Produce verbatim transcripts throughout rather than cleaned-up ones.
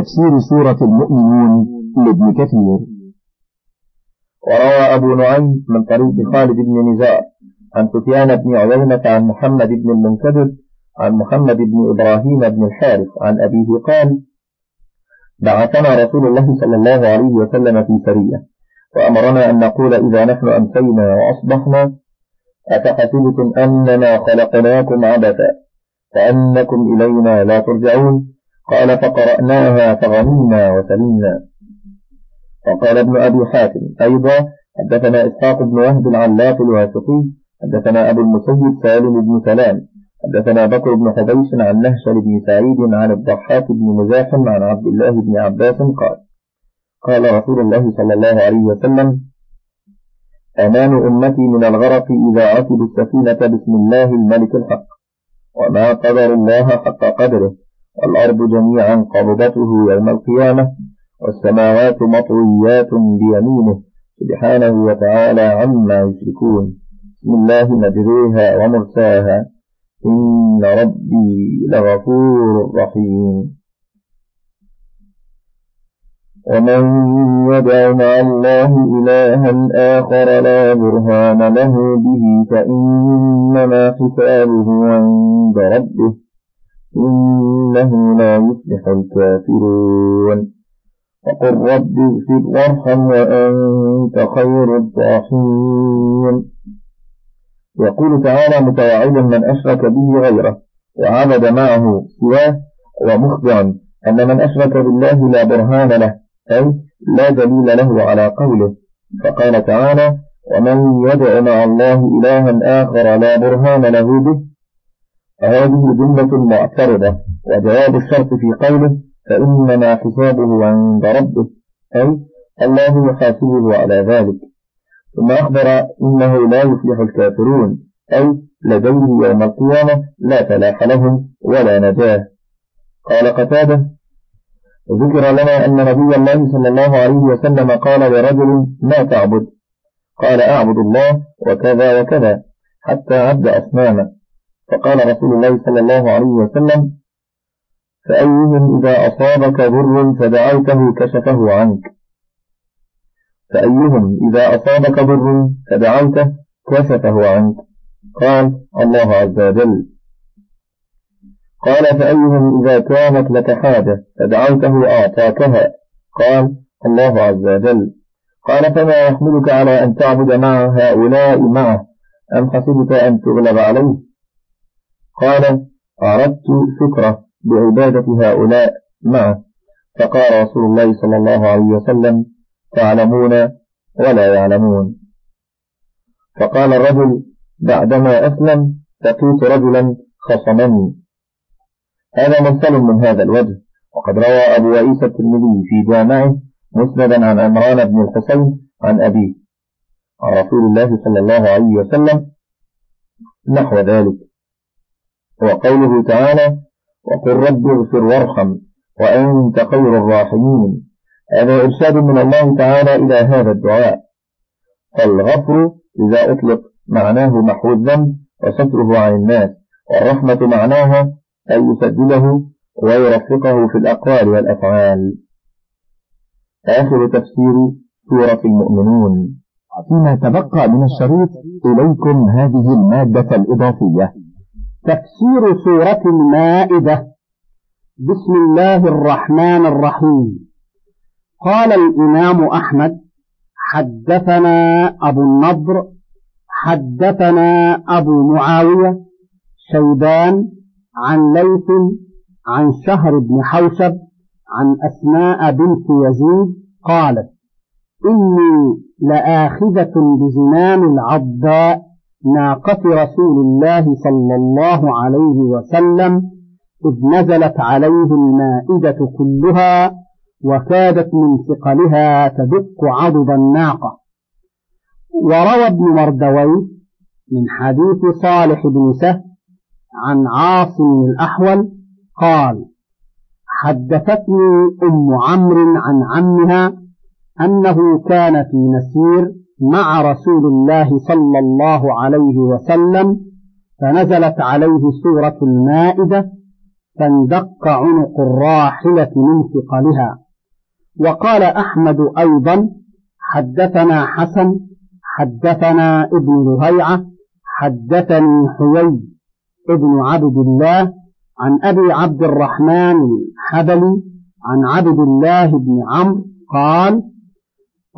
تفسير سورة المؤمنون لابن كثير. وروى أبو نعيم من طريق خالد بن نزار عن سفيان بن عوينة عن محمد بن المنكدر عن محمد بن إبراهيم بن الحارث عن أبيه قال: بعثنا رسول الله صلى الله عليه وسلم في سرية، وأمرنا أن نقول إذا نحن أمسينا وأصبحنا: أفحسبتم أننا خلقناكم عبثا فأنكم إلينا لا ترجعون؟ قال: فقرأناها فغنينا وسلمنا. وقال ابن أبي حاتم أيضا: حدثنا إسحاق بن وهب العلاق الواثقي، حدثنا أبو المسيب سالم بن سلام، حدثنا بكر بن قديش عن نهشل بن سعيد عن الضحاك بن مزاحم عن عبد الله بن عباس قال: قال رسول الله صلى الله عليه وسلم: أمان أمتي من الغرق إذا عتب السفينة بسم الله الملك الحق، وما قدر الله حق قدره، والأرض جميعا قبضته يوم القيامة، والسماوات مطويات بيمينه، سبحانه وتعالى عما يشركون، بسم الله مجريها ومرساها، إن ربي لغفور رحيم. ومن يدع مع الله إلها آخر لا برهان له به فإنما حسابه عند ربه، إنه لا يفلح الكافرون. وقل رب اغفر وارحم وأنت خير الراحمين. يقول تعالى متواعدا من أشرك به غيره وعبد معه سواه، ومخبرا أن من أشرك بالله لا برهان له، أي لا دليل له على قوله، فقال تعالى: ومن يدع مع الله إلها آخر لا برهان له به. فهذه جملة معترضة، وجواب الشرط في قوله: فإنما حسابه عند ربه، أي الله يحاسبه على ذلك. ثم أخبر إنه لا يفلح الكافرون، أي لديه يوم القيامة لا فلاح لهم ولا نجاة. قال قتادة: ذكر لنا أن نبي الله صلى الله عليه وسلم قال لرجل: ما تعبد؟ قال: أعبد الله وكذا وكذا، حتى عبد أصنامه. فقال رسول الله صلى الله عليه وسلم: فأيهم إذا أصابك ضر فدعوته كشفه عنك فأيهم إذا أصابك ضر فدعوته كشفه عنك قال: الله عز وجل. قال: فأيهم إذا كانت لك حاجة فدعوته أعطاكها؟ قال: الله عز وجل. قال: فما يحملك على أن تعبد مع هؤلاء معه؟ أم حسبت أن تغلب عليه؟ قال: أردت شكره بعبادة هؤلاء معه. فقال رسول الله صلى الله عليه وسلم: تعلمون ولا يعلمون. فقال الرجل: بعدما أسلم لقيت رجلا خصمني. هذا منقل من هذا الوجه. وقد روى أبو عيسى الترمذي في جامعه مسندا عن عمران بن الحصين عن أبيه عن رسول الله صلى الله عليه وسلم نحو ذلك. وقوله تعالى: وقل رب اغفر وارحم وأنت خير الراحمين، هذا إرشاد من الله تعالى إلى هذا الدعاء. فالغفر إذا أطلق معناه محو الذنب وستره عن الناس، والرحمة معناها أن يسدله ويرفقه في الأقوال والأفعال. آخر تفسير سورة المؤمنون. فيما تبقى من الشريط إليكم هذه المادة الإضافية: تفسير سورة المائدة. بسم الله الرحمن الرحيم. قال الإمام أحمد: حدثنا أبو النضر، حدثنا أبو معاوية شيبان، عن ليث، عن شهر بن حوشب، عن أسماء بنت يزيد قالت: إني لآخذة بزمام العضاء ناقة رسول الله صلى الله عليه وسلم، إذ نزلت عليه المائدة كلها، وكادت من ثقلها تدق عضد الناقة. وروى ابن مردويه من حديث صالح بن سهل عن عاصم الأحول قال: حدثتني أم عمرو عن عمها أنه كان في نسير مع رسول الله صلى الله عليه وسلم، فنزلت عليه سورة المائدة: فاندق عنق الراحلة من ثقلها. وقال أحمد أيضا حدثنا حسن حدثنا ابن الهيعة حدثني حويل ابن عبد الله عن أبي عبد الرحمن الحبلي عن عبد الله بن عمرو قال: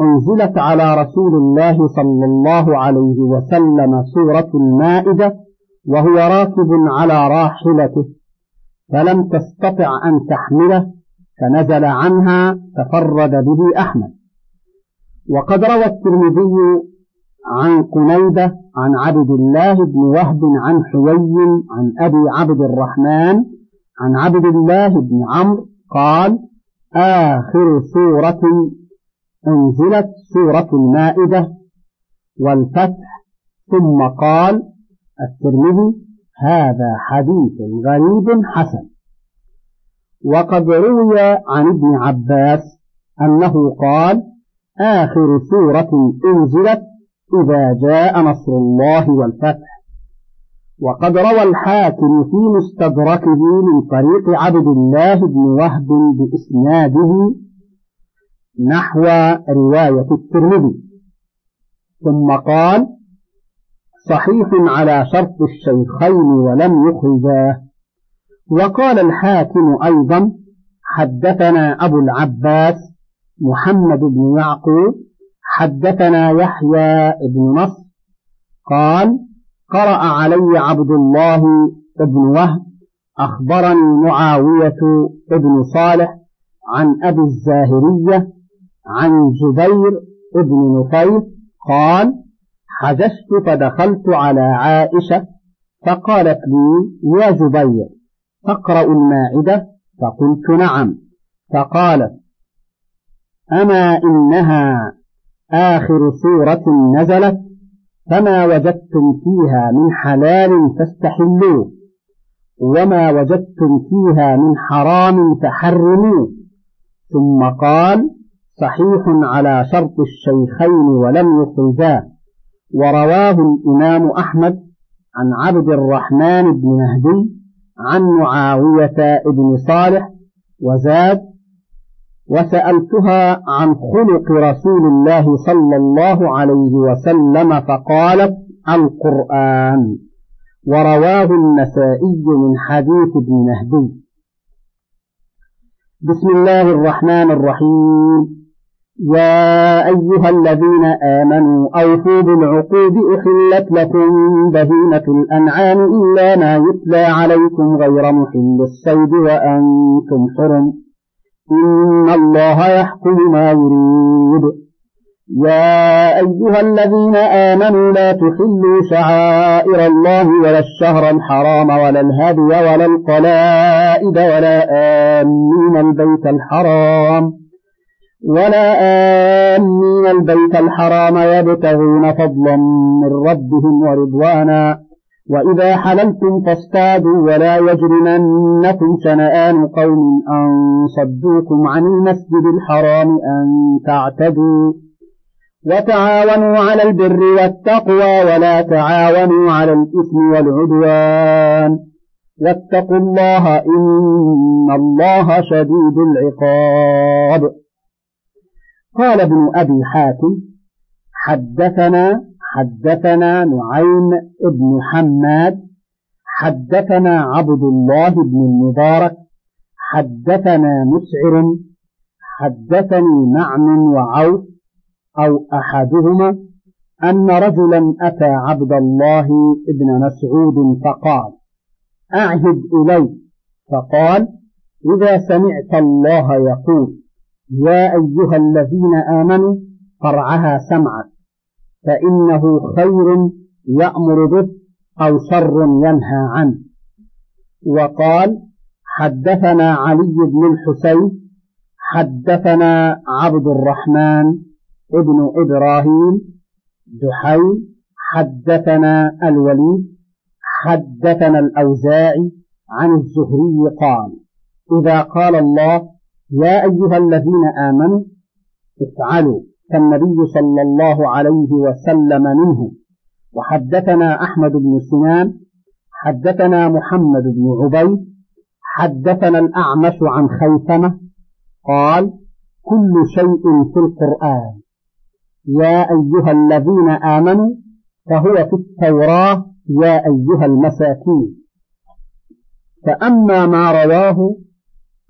أنزلت على رسول الله صلى الله عليه وسلم سورة المائدة وهو راكب على راحلته، فلم تستطع أن تحمله فنزل عنها، تفرد به أحمد. وقد روى الترمذي عن قنيدة عن عبد الله بن وهب عن حويل عن أبي عبد الرحمن عن عبد الله بن عمرو قال: آخر سورة أنزلت سورة المائدة والفتح. ثم قال الترمذي: هذا حديث غريب حسن. وقد روي عن ابن عباس أنه قال: آخر سورة أنزلت إذا جاء نصر الله والفتح. وقد روى الحاكم في مستدركه من طريق عبد الله بن وهب بإسناده نحو رواية الترمذي. ثم قال: صحيح على شرط الشيخين ولم يخرجاه. وقال الحاكم أيضا: حدثنا أبو العباس محمد بن يعقوب حدثنا يحيى بن نصر قال: قرأ علي عبد الله بن وهب أخبرني معاوية بن صالح عن أبي الزاهرية عن جبير بن نفيل قال: حججت فدخلت على عائشة فقالت لي: يا جبير تقرأ المائدة؟ فقلت: نعم. فقالت: أما إنها آخر سورة نزلت، فما وجدتم فيها من حلال فاستحلوه، وما وجدتم فيها من حرام فحرموه. ثم قال: صحيح على شرط الشيخين ولم يخرجاه. ورواه الإمام أحمد عن عبد الرحمن بن مهدي عن معاوية بن صالح، وزاد: وسألتها عن خلق رسول الله صلى الله عليه وسلم فقالت: القرآن. ورواه النسائي من حديث ابن مهدي. بسم الله الرحمن الرحيم. يا أيها الذين آمنوا أوفوا بالعقود، أحلت لكم بهيمة الأنعام إلا ما يتلى عليكم غير محل الصيد وأنتم حرم، إن الله يحكم ما يريد. يا أيها الذين آمنوا لا تحلوا شعائر الله ولا الشهر الحرام ولا الهدي ولا القلائد ولا آمين البيت الحرام ولا آمين البيت الحرام يبتغون فضلا من ربهم ورضوانا، وإذا حللتم فاصطادوا ولا يجرمنكم شنآن قوم أن صدوكم عن المسجد الحرام أن تعتدوا، وتعاونوا على البر والتقوى ولا تعاونوا على الإثم والعدوان، واتقوا الله إن الله شديد العقاب. قال ابن أبي حاتم: حدثنا حدثنا نعيم بن حماد حدثنا عبد الله بن المبارك حدثنا مسعر حدثني نعم وعوف أو أحدهما أن رجلا أتى عبد الله بن مسعود فقال: أعهد إلي. فقال: إذا سمعت الله يقول: يا أيها الذين آمنوا، فرعها سمعك، فإنه خير يأمر به أو شر ينهى عنه. وقال: حدثنا علي بن الحسين حدثنا عبد الرحمن ابن إبراهيم دحي حدثنا الوليد حدثنا الأوزاعي عن الزهري قال: إذا قال الله: يا أيها الذين آمنوا، افعلوا كالنبي صلى الله عليه وسلم منه. وحدثنا أحمد بن سنان حدثنا محمد بن عبيد حدثنا الأعمش عن خيثمة قال: كل شيء في القرآن يا أيها الذين آمنوا فهو في التوراة يا أيها المساكين. فأما ما رواه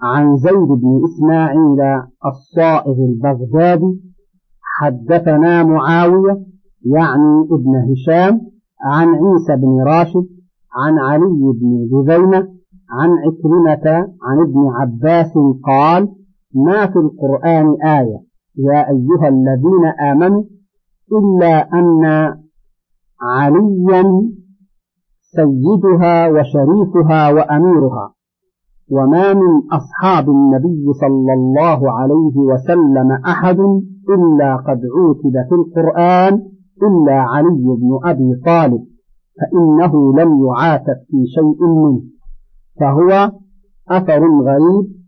عن زيد بن إسماعيل الصائغ البغدادي: حدثنا معاوية يعني ابن هشام عن عيسى بن راشد عن علي بن جذينة عن عكرمة عن ابن عباس قال: ما في القرآن آية يا أيها الذين آمنوا إلا أن عليا سيدها وشريفها وأميرها، وما من أصحاب النبي صلى الله عليه وسلم أحد إلا قد عوتب في القرآن إلا علي بن أبي طالب، فإنه لم يعاتب في شيء منه، فهو أثر غريب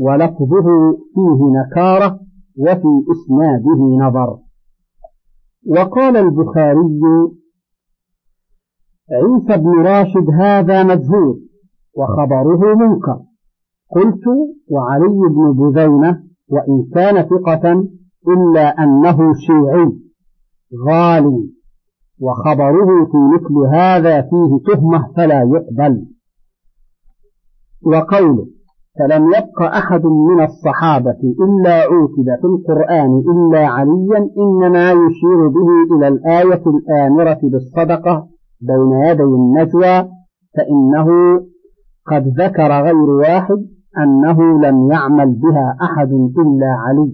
ولفظه فيه نكارة وفي إسناده نظر. وقال البخاري: عيسى بن راشد هذا مجهول وخبره منكر. قلت: وعلي بن جذينة وإن كان ثقة إلا أنه شيعي غالي وخبره في مثل هذا فيه تهمة فلا يقبل. وقوله: فلم يبق أحد من الصحابة إلا عوتب في القرآن إلا عليا، إنما يشير به إلى الآية الآمرة بالصدقة بين يدي النجوى، فإنه قد ذكر غير واحد أنه لم يعمل بها أحد إلا علي.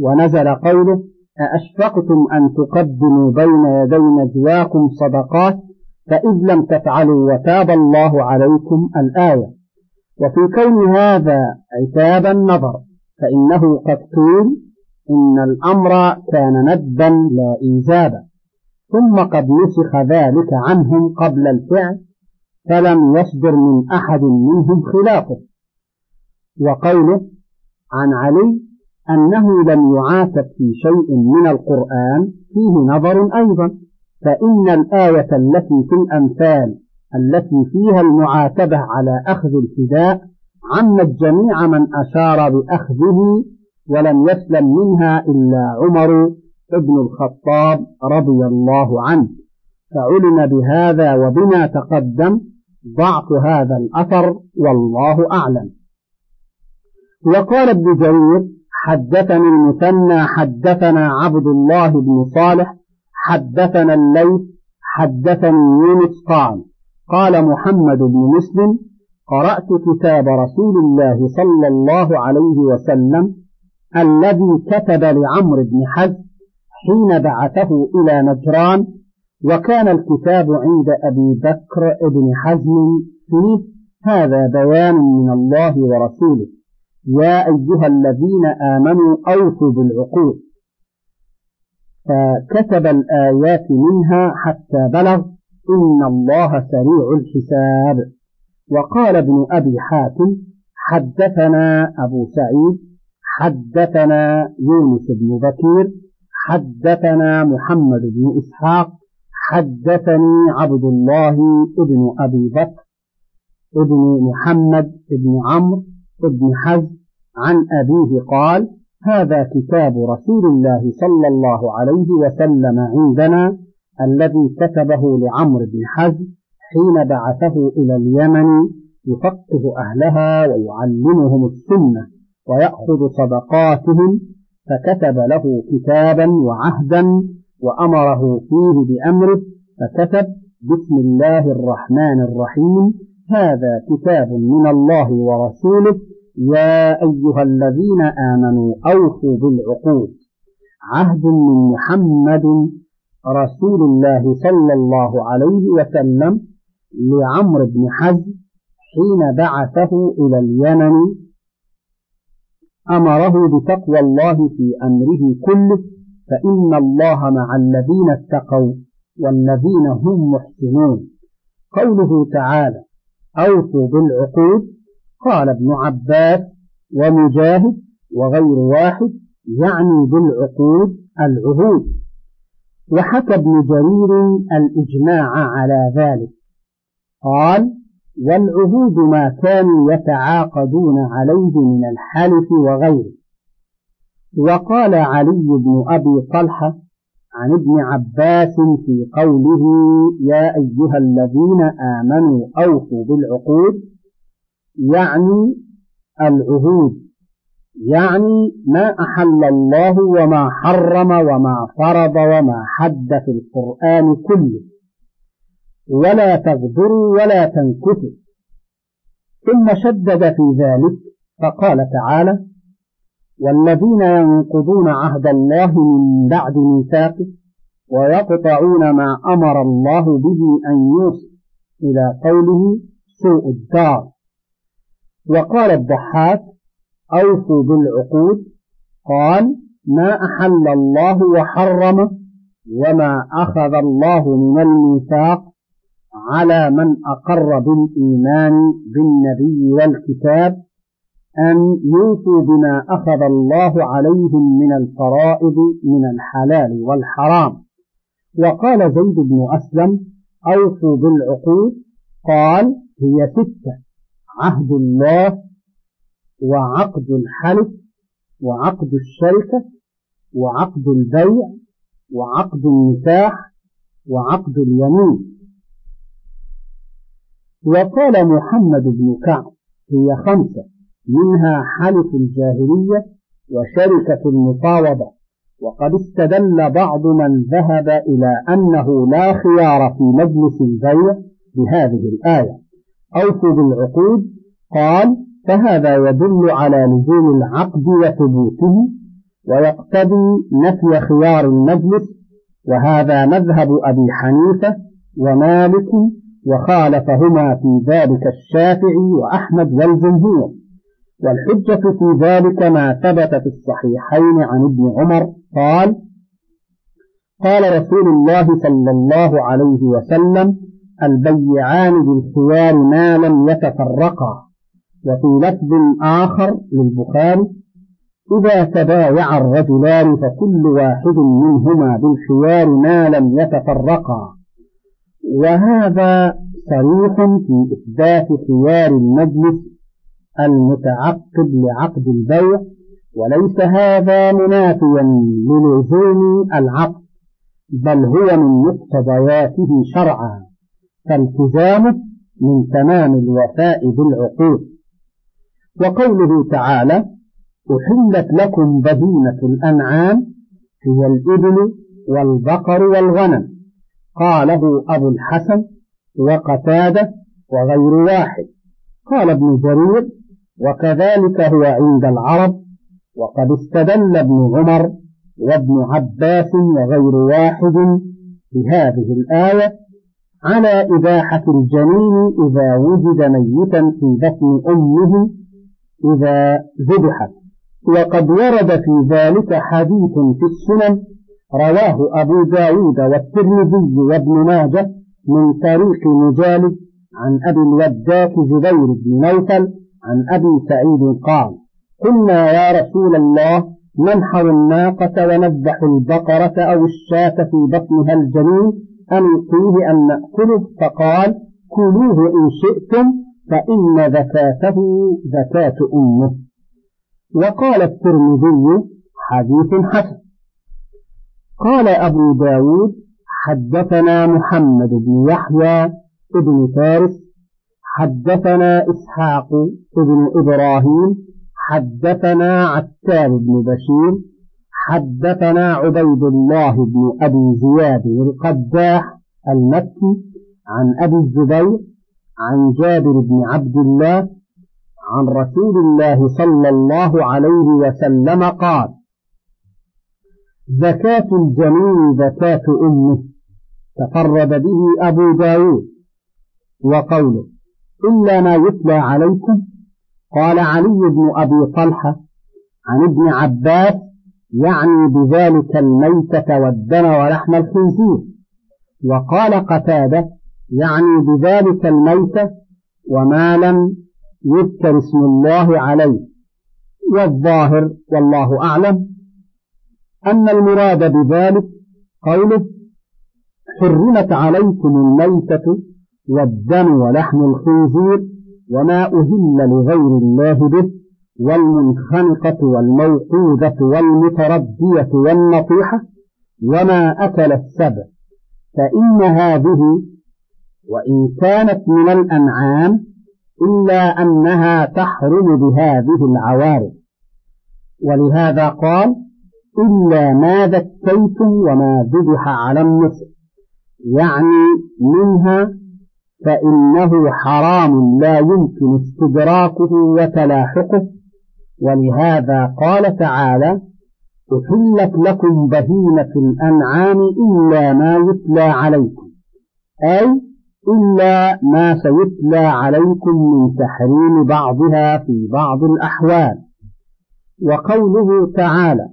ونزل قوله: أأشفقتم أن تقدموا بين يدي نجواكم صدقات فإذ لم تفعلوا وتاب الله عليكم الآية. وفي كون هذا عتاب النظر، فإنه قد قيل إن الأمر كان ندبا لا إيجابا، ثم قد نسخ ذلك عنهم قبل الفعل فلم يصدر من أحد منهم خلافه. وقوله عن علي أنه لم يعاتب في شيء من القرآن فيه نظر أيضا، فإن الآية التي في الأمثال التي فيها المعاتبة على أخذ الفداء عمت جميع من أشار بأخذه، ولم يسلم منها إلا عمر ابن الخطاب رضي الله عنه، فعلم بهذا وبما تقدم ضعف هذا الأثر والله أعلم. وقال ابن جرير: حدثني المثنى حدثنا عبد الله بن صالح حدثنا الليث حدثني يونس قال: قال محمد بن مسلم: قرأت كتاب رسول الله صلى الله عليه وسلم الذي كتب لعمرو بن حزم حين بعثه إلى نجران، وكان الكتاب عند أبي بكر بن حزم فيه هذا بيان من الله ورسوله: يا أيها الذين آمنوا أوفوا بالعقود. فكتب الآيات منها حتى بلغ: إن الله سريع الحساب. وقال ابن أبي حاتم: حدثنا أبو سعيد حدثنا يونس بن بكير حدثنا محمد بن إسحاق حدثني عبد الله بن أبي بكر ابن محمد بن عمرو بن حزم عن أبيه قال: هذا كتاب رسول الله صلى الله عليه وسلم عندنا الذي كتبه لعمرو بن حزم حين بعثه إلى اليمن يفقه أهلها ويعلمهم السنة ويأخذ صدقاتهم، فكتب له كتابا وعهدا وأمره فيه بأمره، فكتب: بسم الله الرحمن الرحيم، هذا كتاب من الله ورسوله، يا أيها الذين آمنوا أوفوا بالعقود، عهد من محمد رسول الله صلى الله عليه وسلم لعمرو بن حزم حين بعثه إلى اليمن، أمره بتقوى الله في أمره كله، فإن الله مع الذين اتقوا والذين هم محسنون. قوله تعالى: أوفوا بالعقود، قال ابن عباس ومجاهد وغير واحد يعني بالعقود العهود. وحكى ابن جرير الإجماع على ذلك، قال: والعهود ما كانوا يتعاقدون عليه من الحلف وغيره. وقال علي بن أبي طلحة عن ابن عباس في قوله يا أيها الذين آمنوا أوفوا بالعقود يعني العهود، يعني ما أحل الله وما حرم وما فرض وما حد في القرآن كله، ولا تغدروا ولا تنكثوا. ثم شدد في ذلك فقال تعالى والذين ينقضون عهد الله من بعد ميثاقه ويقطعون ما أمر الله به أن يوصل إلى قوله سوء الدار. وقال الضحاك أوفوا بالعقود، قال ما أحل الله وحرمه وما أخذ الله من الميثاق على من أقر بالإيمان بالنبي والكتاب أن يوفوا بما أخذ الله عليهم من الفرائض من الحلال والحرام. وقال زيد بن أسلم أوفوا بالعقود، قال هي ستة: عهد الله وعقد الحلف وعقد الشركة وعقد البيع وعقد النكاح وعقد اليمين. وقال محمد بن كعب هي خمسة، منها حلف الجاهلية وشركة المفاوضة. وقد استدل بعض من ذهب إلى أنه لا خيار في مجلس البيع بهذه الآية أوفوا بالعقود، قال فهذا يدل على لزوم العقد وثبوته ويقتضي نفي خيار المجلس، وهذا مذهب أبي حنيفة ومالك، وخالفهما في ذلك الشافعي وأحمد والجمهور. والحجة في ذلك ما ثبت في الصحيحين عن ابن عمر قال قال رسول الله صلى الله عليه وسلم البيعان بالخيار ما لم يتفرقا. وفي لفظ آخر للبخاري إذا تبايع الرجلان فكل واحد منهما بالخيار ما لم يتفرقا، وهذا صريح في إثبات خيار المجلس المتعقد لعقد البيع، وليس هذا منافيا للزوم العقد، بل هو من مقتضياته شرعا، فالتزامه من تمام الوفاء بالعقود. وقوله تعالى أحلت لكم بهيمة الأنعام هي الإبل والبقر والغنم، قاله أبو الحسن وقتادة وغير واحد. قال ابن جرير وكذلك هو عند العرب. وقد استدل ابن عمر وابن عباس وغير واحد بهذه الآية على إباحة الجنين إذا وجد ميتا في بطن أمه إذا ذبحت. وقد ورد في ذلك حديث في السنن رواه أبو داود والترمذي وابن ماجه من طريق مجالد عن أبي الوداك جبير بن نوفل عن أبي سعيد قال قلنا يا رسول الله ننحر الناقة ونذبح البقرة أو الشاة في بطنها الجنين أم فيه أن نأكله؟ فقال كلوه إن شئتم فإن زكاته زكاة أمه. وقال الترمذي حديث حسن. قال أبو داود حدثنا محمد بن يحيى ابن فارس حدثنا إسحاق ابن إبراهيم حدثنا عتاب بن بشير حدثنا عبيد الله بن أبي زياد القداح المكي عن أبي الزبير عن جابر بن عبد الله عن رسول الله صلى الله عليه وسلم قال زكاة الجنين زكاة أمه. تفرد به أبو داود. وقوله إلا ما يتلى عليكم، قال علي بن أبي طلحة عن ابن عباس يعني بذلك الميتة والدم ولحم الخنزير. وقال قتادة يعني بذلك الميتة وما لم يذكر اسم الله عليه. والظاهر والله أعلم أن المراد بذلك قوله حرمت عليكم الميتة والدم ولحم الخنزير وما أهل لغير الله به والمنخنقة والموقوذة والمتردية والنطيحة وما أكل السبع، فإن هذه وإن كانت من الأنعام إلا أنها تحرم بهذه العوارض. ولهذا قال إلا ما ذكيتم وما ذبح على النصر، يعني منها فإنه حرام لا يمكن استدراكه وتلاحقه. ولهذا قال تعالى أحلت لكم بهيمة الأنعام إلا ما يتلى عليكم، أي إلا ما سيتلى عليكم من تحريم بعضها في بعض الأحوال. وقوله تعالى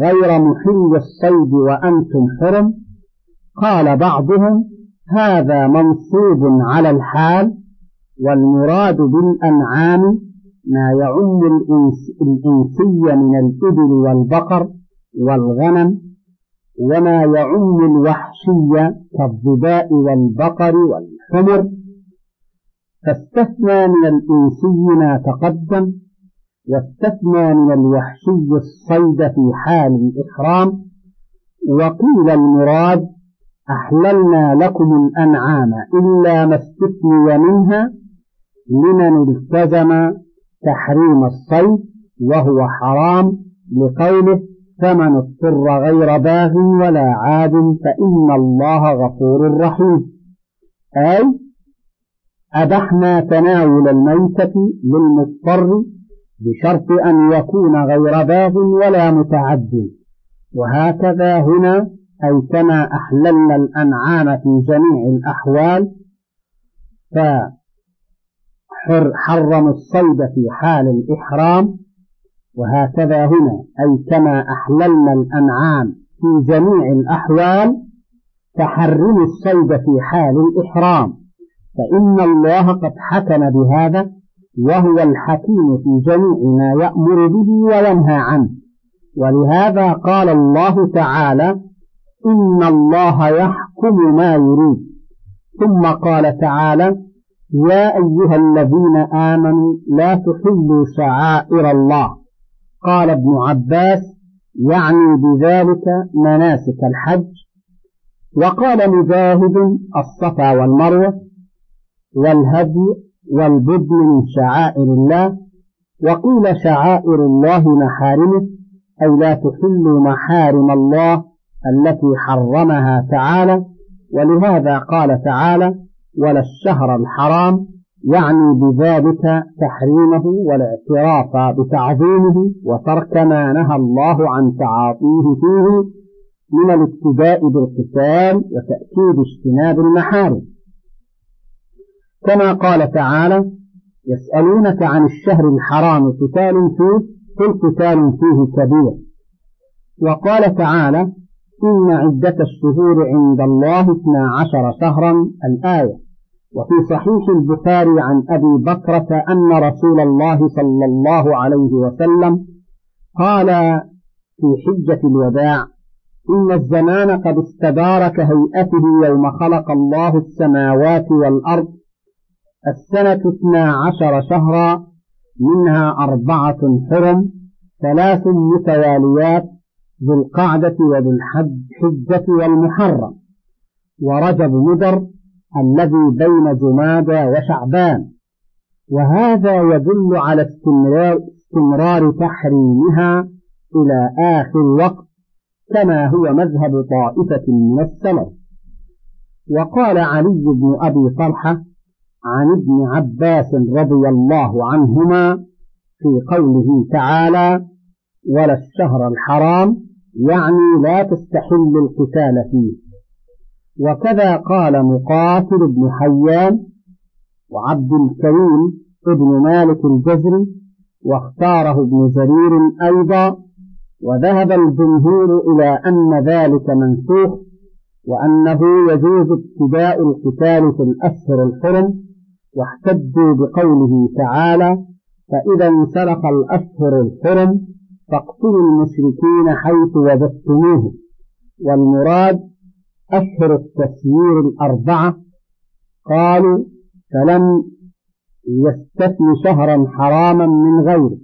غير محل الصيد وأنتم حرم، قال بعضهم هذا منصوب على الحال، والمراد بالأنعام ما يعم الإنسية من الإبل والبقر والغنم، وما يعم الوحشية كالظباء والبقر والحمر، فاستثنى من الإنسي ما تقدم، واستثنى من الوحشي الصيد في حال الإحرام. وقيل المراد أحللنا لكم الأنعام إلا ما استثني منها لمن التزم تحريم الصيد وهو حرام، لقوله فمن اضطر غير باغ ولا عاد فإن الله غفور رحيم، أي أبحنا تناول الميتة للمضطر بشرط أن يكون غير باغ ولا متعد. وهكذا هنا أي كما أحللنا الأنعام في جميع الأحوال، فحرم الصيد في حال الإحرام. وهكذا هنا أي كما أحللنا الأنعام في جميع الأحوال فحرم الصيد في حال الإحرام، فإن الله قد حكم بهذا وهو الحكيم في جميع ما يأمر به وينهى عنه. ولهذا قال الله تعالى إن الله يحكم ما يريد، ثم قال تعالى يا أيها الذين آمنوا لا تحلوا شعائر الله. قال ابن عباس يعني بذلك مناسك الحج. وقال مجاهد الصفا والمروة والهدي والبدن من شعائر الله. وقيل شعائر الله محارمه، أي لا تحلوا محارم الله التي حرمها تعالى. ولهذا قال تعالى ولا الشهر الحرام، يعني بذلك تحريمه والاعتراف بتعظيمه وترك ما نهى الله عن تعاطيه فيه من الابتداء بالقتال وتأكيد اجتناب المحارم، كما قال تعالى يسألونك عن الشهر الحرام قتال فيه قل قتال فيه كبير. وقال تعالى إن عدة الشهور عند الله اثنا عشر شهرا الآية. وفي صحيح البخاري عن أبي بكرة أن رسول الله صلى الله عليه وسلم قال في حجة الوداع إن الزمان قد استدار كهيئته يوم خلق الله السماوات والأرض، السنة اثنا عشر شهرا منها أربعة حرم، ثلاث متواليات ذو القعدة وذو الحجة والمحرم، ورجب مدر الذي بين جمادى وشعبان. وهذا يدل على استمرار, استمرار تحريمها إلى آخر وقت، كما هو مذهب طائفة من السلف. وقال علي بن أبي طلحة عن ابن عباس رضي الله عنهما في قوله تعالى ولا الشهر الحرام، يعني لا تستحل القتال فيه. وكذا قال مقاتل بن حيان وعبد الكريم ابن مالك الجزري، واختاره ابن جرير أيضا. وذهب الجمهور إلى أن ذلك منسوخ، وأنه يجوز ابتداء القتال في الأشهر الحرم، واحتجوا بقوله تعالى فإذا انسلخ الأشهر الحرم فاقتلوا المشركين حيث وجدتموهم، والمراد أشهر التسيير الأربعة قالوا فلم يستثن شهرا حراما من غيره.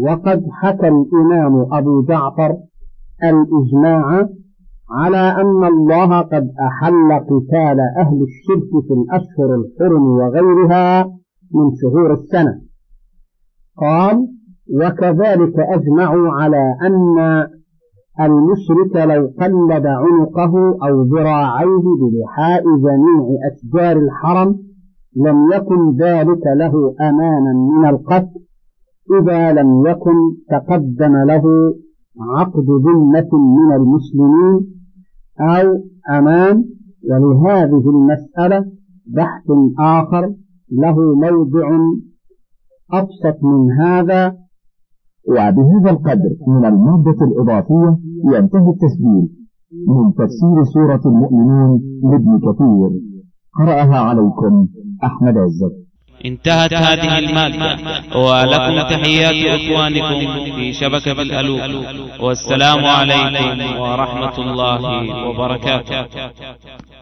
وقد حكى الإمام أبو جعفر الإجماع على أن الله قد أحل قتال أهل الشرك في الأشهر الحرم وغيرها من شهور السنة. قال وكذلك أجمعوا على أن المشرك لو قلد عنقه أو ذراعيه بلحاء جميع أشجار الحرم لم يكن ذلك له أمانا من القتل إذا لم يكن تقدم له عقد ذمة من المسلمين أو أمان. ولهذه المسألة بحث آخر له موضع أبسط من هذا. وبهذا القدر من المادة الإضافية ينتهي التسجيل من تفسير سورة المؤمنون لابن كثير. قرأها عليكم أحمد عزت. انتهت هذه المادة، ولكم تحيات إخوانكم في شبكة الألوف، والسلام عليكم ورحمة الله وبركاته.